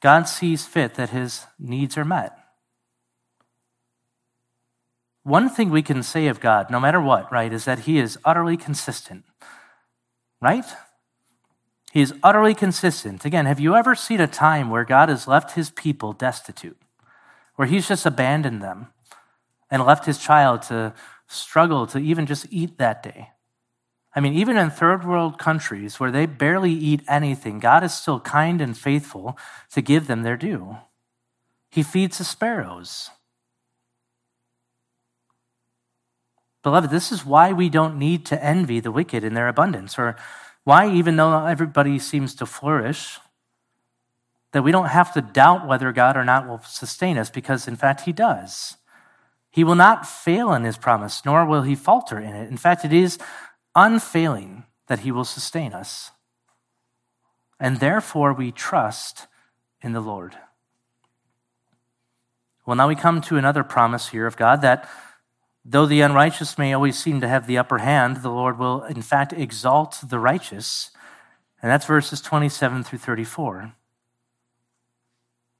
God sees fit that his needs are met. One thing we can say of God, no matter what, right, is that he is utterly consistent, right? He is utterly consistent. Again, have you ever seen a time where God has left his people destitute, where he's just abandoned them and left his child to struggle to even just eat that day? I mean, even in third world countries where they barely eat anything, God is still kind and faithful to give them their due. He feeds the sparrows. Beloved, this is why we don't need to envy the wicked in their abundance, or why, even though everybody seems to flourish, that we don't have to doubt whether God or not will sustain us, because in fact, he does. He will not fail in his promise, nor will he falter in it. In fact, it is unfailing that he will sustain us. And therefore, we trust in the Lord. Well, now we come to another promise here of God, that though the unrighteous may always seem to have the upper hand, the Lord will, in fact, exalt the righteous. And that's verses 27 through 34.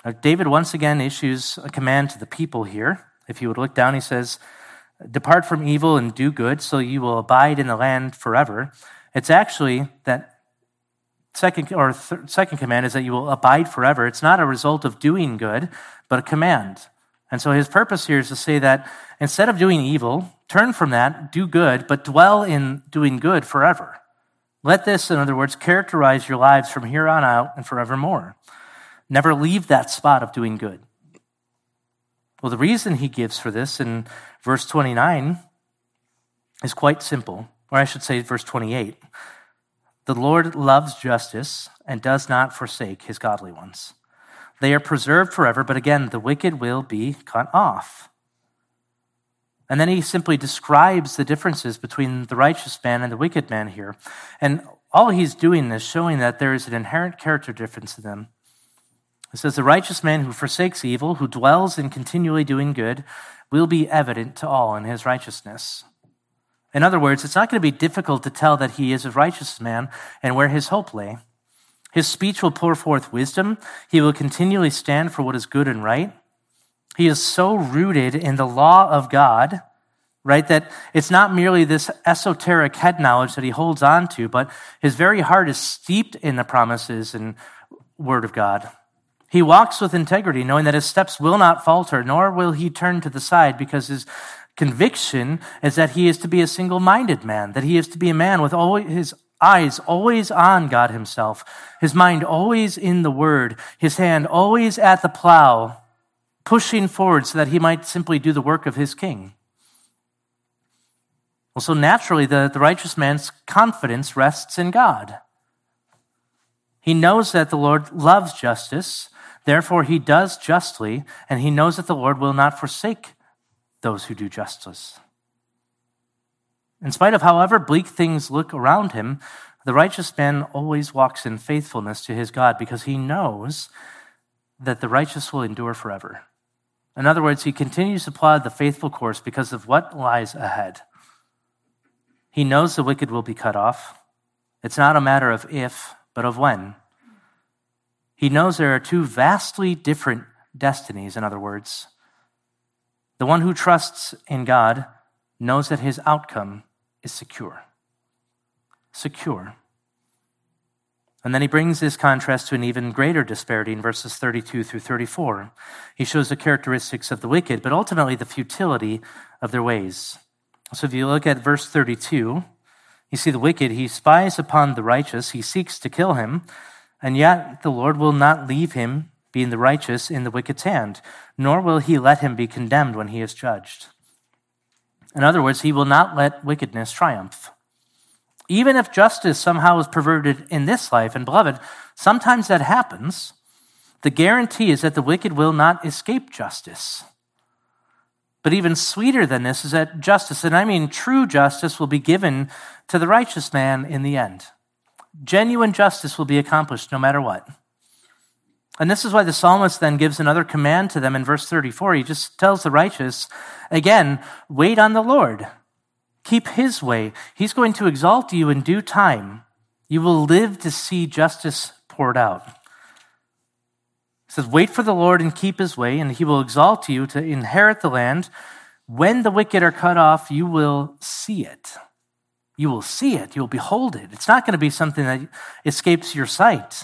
Now, David once again issues a command to the people here. If you would look down, he says, "Depart from evil and do good, so you will abide in the land forever." It's actually that second command is that you will abide forever. It's not a result of doing good, but a command. And so his purpose here is to say that instead of doing evil, turn from that, do good, but dwell in doing good forever. Let this, in other words, characterize your lives from here on out and forevermore. Never leave that spot of doing good. Well, the reason he gives for this in verse 29 is quite simple, or I should say verse 28. The Lord loves justice and does not forsake his godly ones. They are preserved forever, but again, the wicked will be cut off. And then he simply describes the differences between the righteous man and the wicked man here. And all he's doing is showing that there is an inherent character difference in them. It says, "The righteous man who forsakes evil, who dwells in continually doing good, will be evident to all in his righteousness." In other words, it's not going to be difficult to tell that he is a righteous man and where his hope lay. His speech will pour forth wisdom. He will continually stand for what is good and right. He is so rooted in the law of God, right, that it's not merely this esoteric head knowledge that he holds on to, but his very heart is steeped in the promises and word of God. He walks with integrity, knowing that his steps will not falter, nor will he turn to the side, because his conviction is that he is to be a single-minded man, that he is to be a man with always his eyes always on God himself, his mind always in the word, his hand always at the plow, pushing forward so that he might simply do the work of his king. Well, so naturally, the righteous man's confidence rests in God. He knows that the Lord loves justice, therefore he does justly, and he knows that the Lord will not forsake those who do justice. In spite of however bleak things look around him, the righteous man always walks in faithfulness to his God, because he knows that the righteous will endure forever. In other words, he continues to plod the faithful course because of what lies ahead. He knows the wicked will be cut off. It's not a matter of if, but of when. He knows there are two vastly different destinies, in other words. The one who trusts in God knows that his outcome is secure. Secure. And then he brings this contrast to an even greater disparity in verses 32 through 34. He shows the characteristics of the wicked, but ultimately the futility of their ways. So if you look at verse 32, you see the wicked, he spies upon the righteous, he seeks to kill him, and yet the Lord will not leave him, being the righteous, in the wicked's hand, nor will he let him be condemned when he is judged. In other words, he will not let wickedness triumph. Even if justice somehow is perverted in this life, and beloved, sometimes that happens, the guarantee is that the wicked will not escape justice. But even sweeter than this is that justice, and I mean true justice, will be given to the righteous man in the end. Genuine justice will be accomplished no matter what. And this is why the psalmist then gives another command to them in verse 34. He just tells the righteous, again, wait on the Lord. Keep his way. He's going to exalt you in due time. You will live to see justice poured out. He says, wait for the Lord and keep his way, and he will exalt you to inherit the land. When the wicked are cut off, you will see it. You will see it. You will behold it. It's not going to be something that escapes your sight.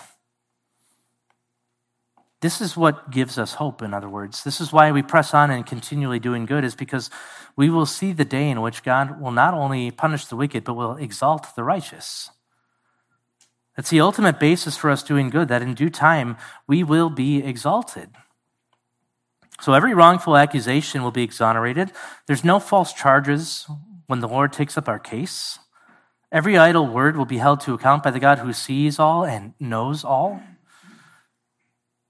This is what gives us hope, in other words. This is why we press on and continually doing good, is because we will see the day in which God will not only punish the wicked, but will exalt the righteous. That's the ultimate basis for us doing good, that in due time, we will be exalted. So every wrongful accusation will be exonerated. There's no false charges when the Lord takes up our case. Every idle word will be held to account by the God who sees all and knows all.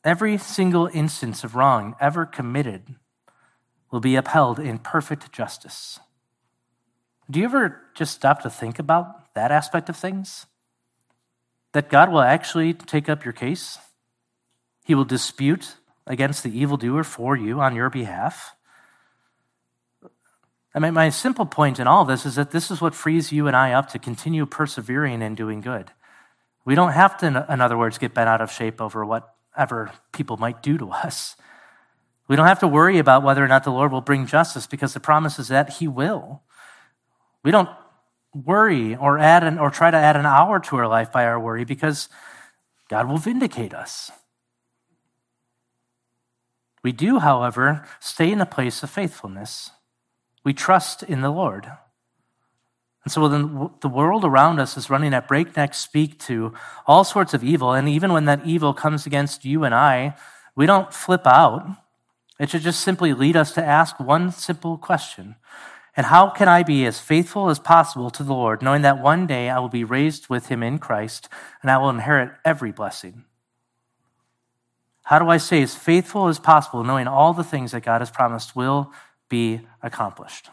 Every single instance of wrong ever committed will be upheld in perfect justice. Do you ever just stop to think about that aspect of things? That God will actually take up your case? He will dispute against the evildoer for you on your behalf? I mean, my simple point in all this is that this is what frees you and I up to continue persevering and doing good. We don't have to, in other words, get bent out of shape over whatever people might do to us. We don't have to worry about whether or not the Lord will bring justice because the promise is that he will. We don't worry or try to add an hour to our life by our worry because God will vindicate us. We do, however, stay in a place of faithfulness. We trust in the Lord. And so then the world around us is running at breakneck speed to all sorts of evil. And even when that evil comes against you and I, we don't flip out. It should just simply lead us to ask one simple question. And how can I be as faithful as possible to the Lord, knowing that one day I will be raised with him in Christ and I will inherit every blessing? How do I stay as faithful as possible, knowing all the things that God has promised will be accomplished?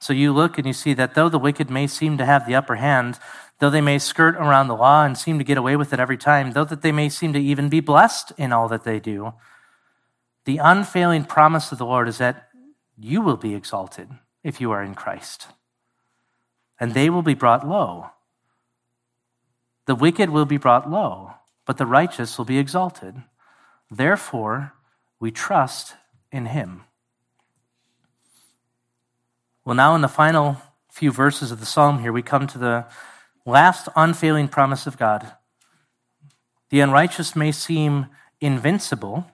So you look and you see that though the wicked may seem to have the upper hand, though they may skirt around the law and seem to get away with it every time, though that they may seem to even be blessed in all that they do, the unfailing promise of the Lord is that you will be exalted if you are in Christ, and they will be brought low. The wicked will be brought low, but the righteous will be exalted. Therefore, we trust in him. Well, now in the final few verses of the psalm here, we come to the last unfailing promise of God. The unrighteous may seem invincible,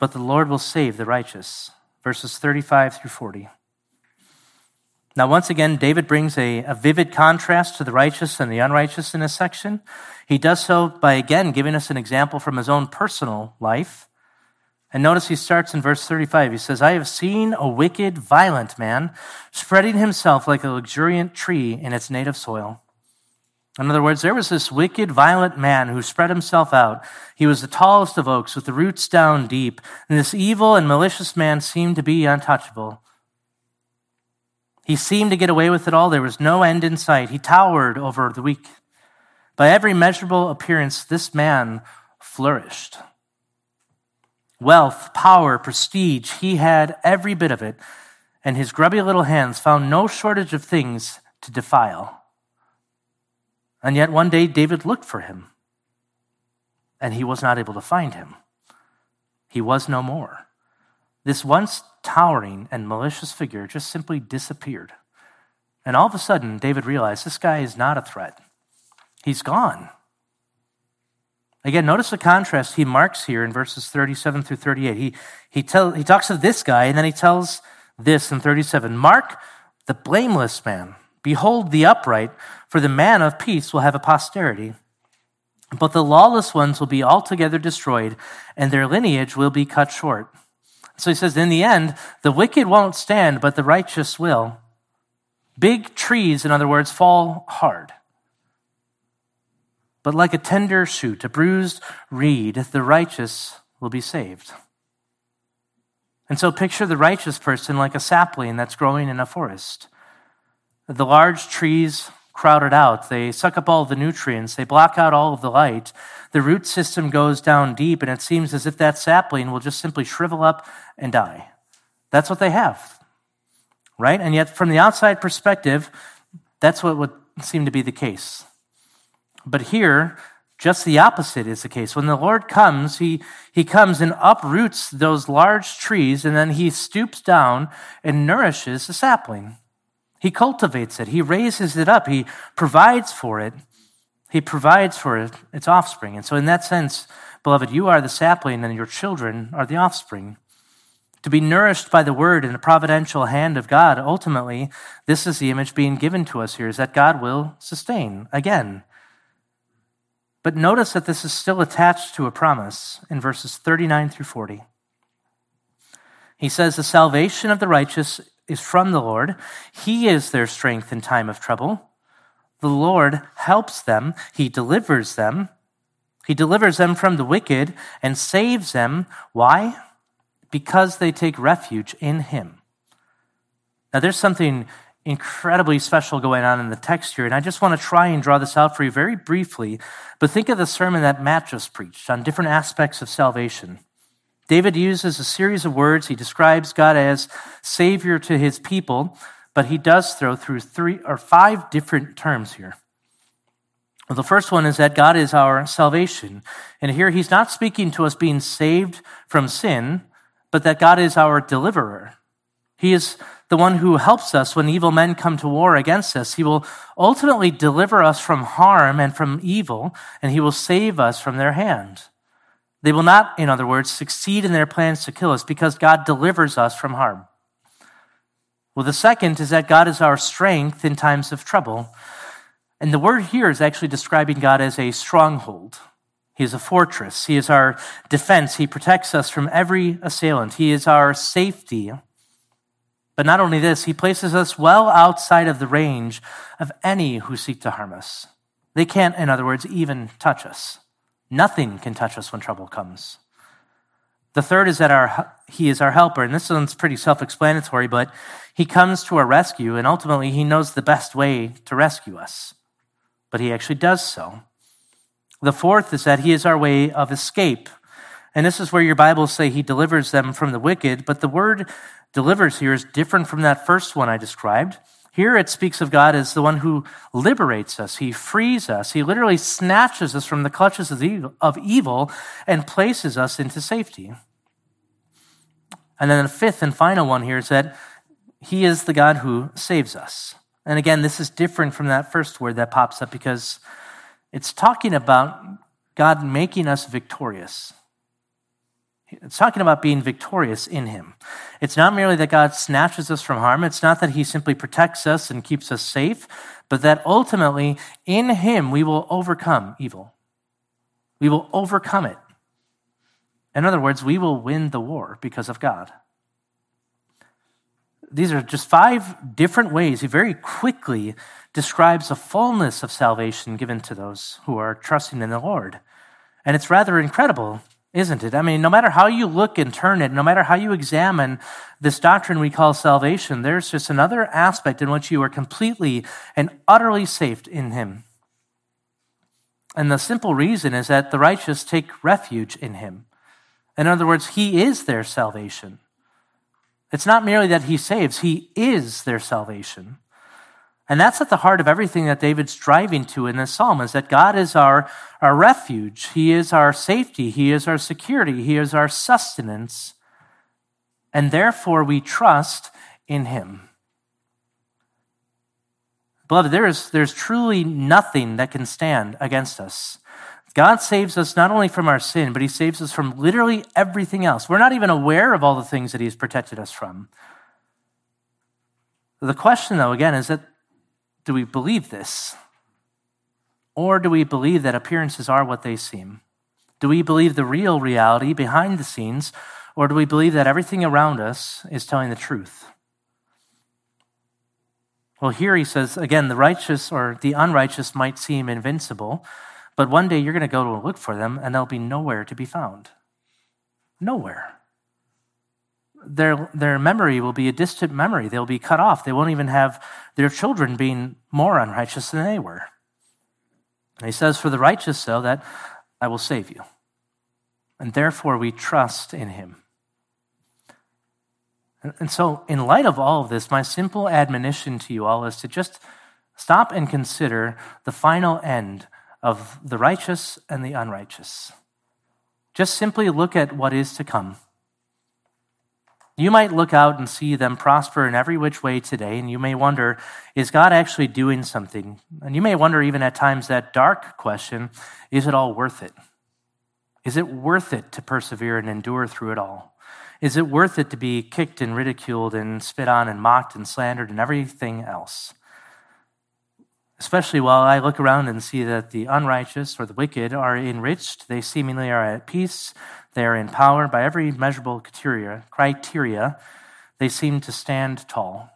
but the Lord will save the righteous. Verses 35 through 40. Now, once again, David brings a vivid contrast to the righteous and the unrighteous in this section. He does so by, again, giving us an example from his own personal life. And notice he starts in verse 35. He says, I have seen a wicked, violent man spreading himself like a luxuriant tree in its native soil. In other words, there was this wicked, violent man who spread himself out. He was the tallest of oaks with the roots down deep. And this evil and malicious man seemed to be untouchable. He seemed to get away with it all. There was no end in sight. He towered over the weak. By every measurable appearance, this man flourished. Wealth, power, prestige, he had every bit of it. And his grubby little hands found no shortage of things to defile. And yet one day David looked for him, and he was not able to find him. He was no more. This once towering and malicious figure just simply disappeared. And all of a sudden, David realized this guy is not a threat. He's gone. Again, notice the contrast he marks here in verses 37 through 38. He talks of this guy, and then he tells this in 37. Mark the blameless man. Behold the upright, for the man of peace will have a posterity. But the lawless ones will be altogether destroyed, and their lineage will be cut short. So he says, in the end, the wicked won't stand, but the righteous will. Big trees, in other words, fall hard. But like a tender shoot, a bruised reed, the righteous will be saved. And so picture the righteous person like a sapling that's growing in a forest. The large trees crowded out. They suck up all the nutrients. They block out all of the light. The root system goes down deep, and it seems as if that sapling will just simply shrivel up and die. That's what they have, right? And yet, from the outside perspective, that's what would seem to be the case. But here, just the opposite is the case. When the Lord comes, he comes and uproots those large trees, and then he stoops down and nourishes the sapling. He cultivates it. He raises it up. He provides for it. He provides for its offspring. And so in that sense, beloved, you are the sapling and your children are the offspring. To be nourished by the word and the providential hand of God, ultimately, this is the image being given to us here, is that God will sustain again. But notice that this is still attached to a promise in verses 39 through 40. He says, the salvation of the righteous is from the Lord. He is their strength in time of trouble. The Lord helps them. He delivers them. He delivers them from the wicked and saves them. Why? Because they take refuge in him. Now, there's something incredibly special going on in the text here, and I just want to try and draw this out for you very briefly, but think of the sermon that Matt just preached on different aspects of salvation. David uses a series of words. He describes God as Savior to his people, but he does throw through 3 or 5 different terms here. Well, the first one is that God is our salvation. And here he's not speaking to us being saved from sin, but that God is our deliverer. He is the one who helps us when evil men come to war against us. He will ultimately deliver us from harm and from evil, and he will save us from their hand. They will not, in other words, succeed in their plans to kill us because God delivers us from harm. Well, the second is that God is our strength in times of trouble. And the word here is actually describing God as a stronghold. He is a fortress. He is our defense. He protects us from every assailant. He is our safety. But not only this, he places us well outside of the range of any who seek to harm us. They can't, in other words, even touch us. Nothing can touch us when trouble comes. The third is that he is our helper, and this one's pretty self-explanatory, but he comes to our rescue, and ultimately he knows the best way to rescue us, but he actually does so. The fourth is that he is our way of escape, and this is where your Bibles say he delivers them from the wicked, but the word delivers here is different from that first one I described. Here it speaks of God as the one who liberates us. He frees us. He literally snatches us from the clutches of evil and places us into safety. And then the fifth and final one here is that he is the God who saves us. And again, this is different from that first word that pops up because it's talking about God making us victorious. It's talking about being victorious in him. It's not merely that God snatches us from harm. It's not that he simply protects us and keeps us safe, but that ultimately in him we will overcome evil. We will overcome it. In other words, we will win the war because of God. These are just 5 different ways he very quickly describes the fullness of salvation given to those who are trusting in the Lord. And it's rather incredible, isn't it? I mean, no matter how you look and turn it, no matter how you examine this doctrine we call salvation, there's just another aspect in which you are completely and utterly saved in him. And the simple reason is that the righteous take refuge in him. In other words, he is their salvation. It's not merely that he saves, he is their salvation. And that's at the heart of everything that David's striving to in this psalm, is that God is our refuge. He is our safety. He is our security. He is our sustenance. And therefore, we trust in him. Beloved, there's truly nothing that can stand against us. God saves us not only from our sin, but he saves us from literally everything else. We're not even aware of all the things that he's protected us from. The question, though, again, is that do we believe this? Or do we believe that appearances are what they seem? Do we believe the real reality behind the scenes? Or do we believe that everything around us is telling the truth? Well, here he says, again, the righteous or the unrighteous might seem invincible, but one day you're going to go to look for them and they'll be nowhere to be found. Nowhere. Their memory will be a distant memory. They'll be cut off. They won't even have their children being more unrighteous than they were. And he says, for the righteous, though, that I will save you. And therefore, we trust in him. And so, in light of all of this, my simple admonition to you all is to just stop and consider the final end of the righteous and the unrighteous. Just simply look at what is to come. You might look out and see them prosper in every which way today, and you may wonder, is God actually doing something? And you may wonder even at times that dark question, is it all worth it? Is it worth it to persevere and endure through it all? Is it worth it to be kicked and ridiculed and spit on and mocked and slandered and everything else? Especially while I look around and see that the unrighteous or the wicked are enriched, they seemingly are at peace, they are in power by every measurable criteria, they seem to stand tall.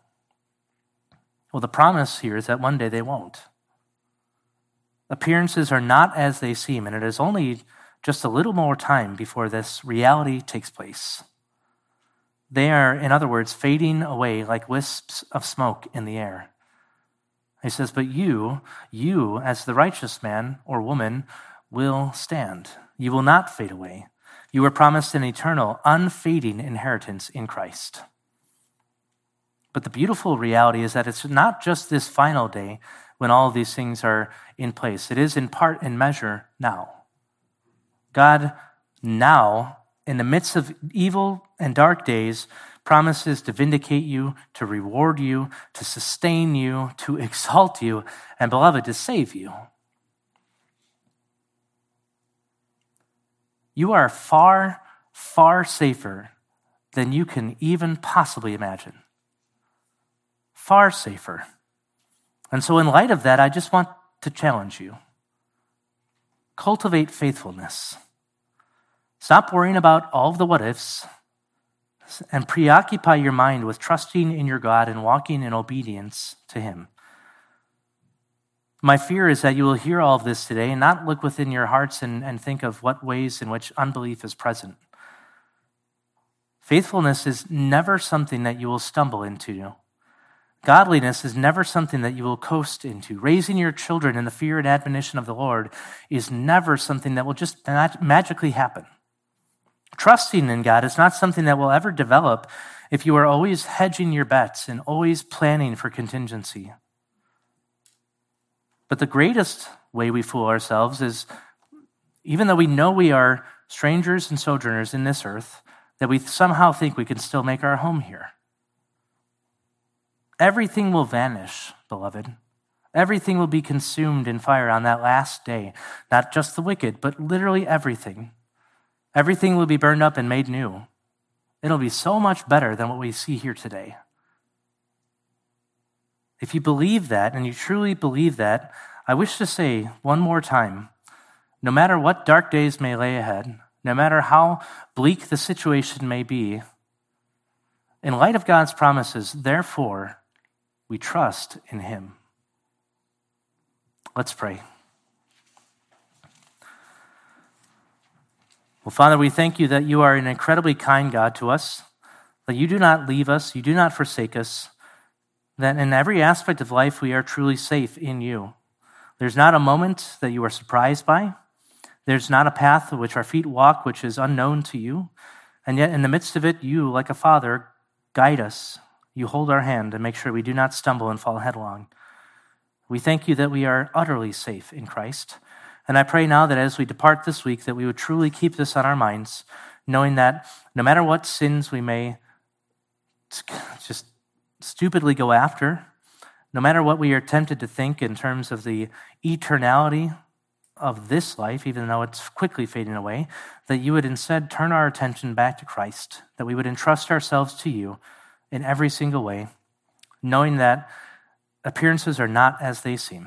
Well, the promise here is that one day they won't. Appearances are not as they seem, and it is only just a little more time before this reality takes place. They are, in other words, fading away like wisps of smoke in the air. He says, but you as the righteous man or woman will stand. You will not fade away. You were promised an eternal, unfading inheritance in Christ. But the beautiful reality is that it's not just this final day when all these things are in place. It is in part and measure now. God now, in the midst of evil and dark days, promises to vindicate you, to reward you, to sustain you, to exalt you, and, beloved, to save you. You are far, far safer than you can even possibly imagine. Far safer. And so in light of that, I just want to challenge you. Cultivate faithfulness. Stop worrying about all of the what ifs and preoccupy your mind with trusting in your God and walking in obedience to him. My fear is that you will hear all of this today and not look within your hearts and think of what ways in which unbelief is present. Faithfulness is never something that you will stumble into. Godliness is never something that you will coast into. Raising your children in the fear and admonition of the Lord is never something that will just magically happen. Trusting in God is not something that will ever develop if you are always hedging your bets and always planning for contingency. But the greatest way we fool ourselves is, even though we know we are strangers and sojourners in this earth, that we somehow think we can still make our home here. Everything will vanish, beloved. Everything will be consumed in fire on that last day. Not just the wicked, but literally everything. Everything will be burned up and made new. It'll be so much better than what we see here today. If you believe that, and you truly believe that, I wish to say one more time, no matter what dark days may lay ahead, no matter how bleak the situation may be, in light of God's promises, therefore, we trust in him. Let's pray. Well, Father, we thank you that you are an incredibly kind God to us, that you do not leave us, you do not forsake us, that in every aspect of life, we are truly safe in you. There's not a moment that you are surprised by. There's not a path which our feet walk, which is unknown to you. And yet in the midst of it, you, like a father, guide us. You hold our hand and make sure we do not stumble and fall headlong. We thank you that we are utterly safe in Christ. And I pray now that as we depart this week, that we would truly keep this on our minds, knowing that no matter what sins we may just stupidly go after, no matter what we are tempted to think in terms of the eternality of this life, even though it's quickly fading away, that you would instead turn our attention back to Christ, that we would entrust ourselves to you in every single way, knowing that appearances are not as they seem.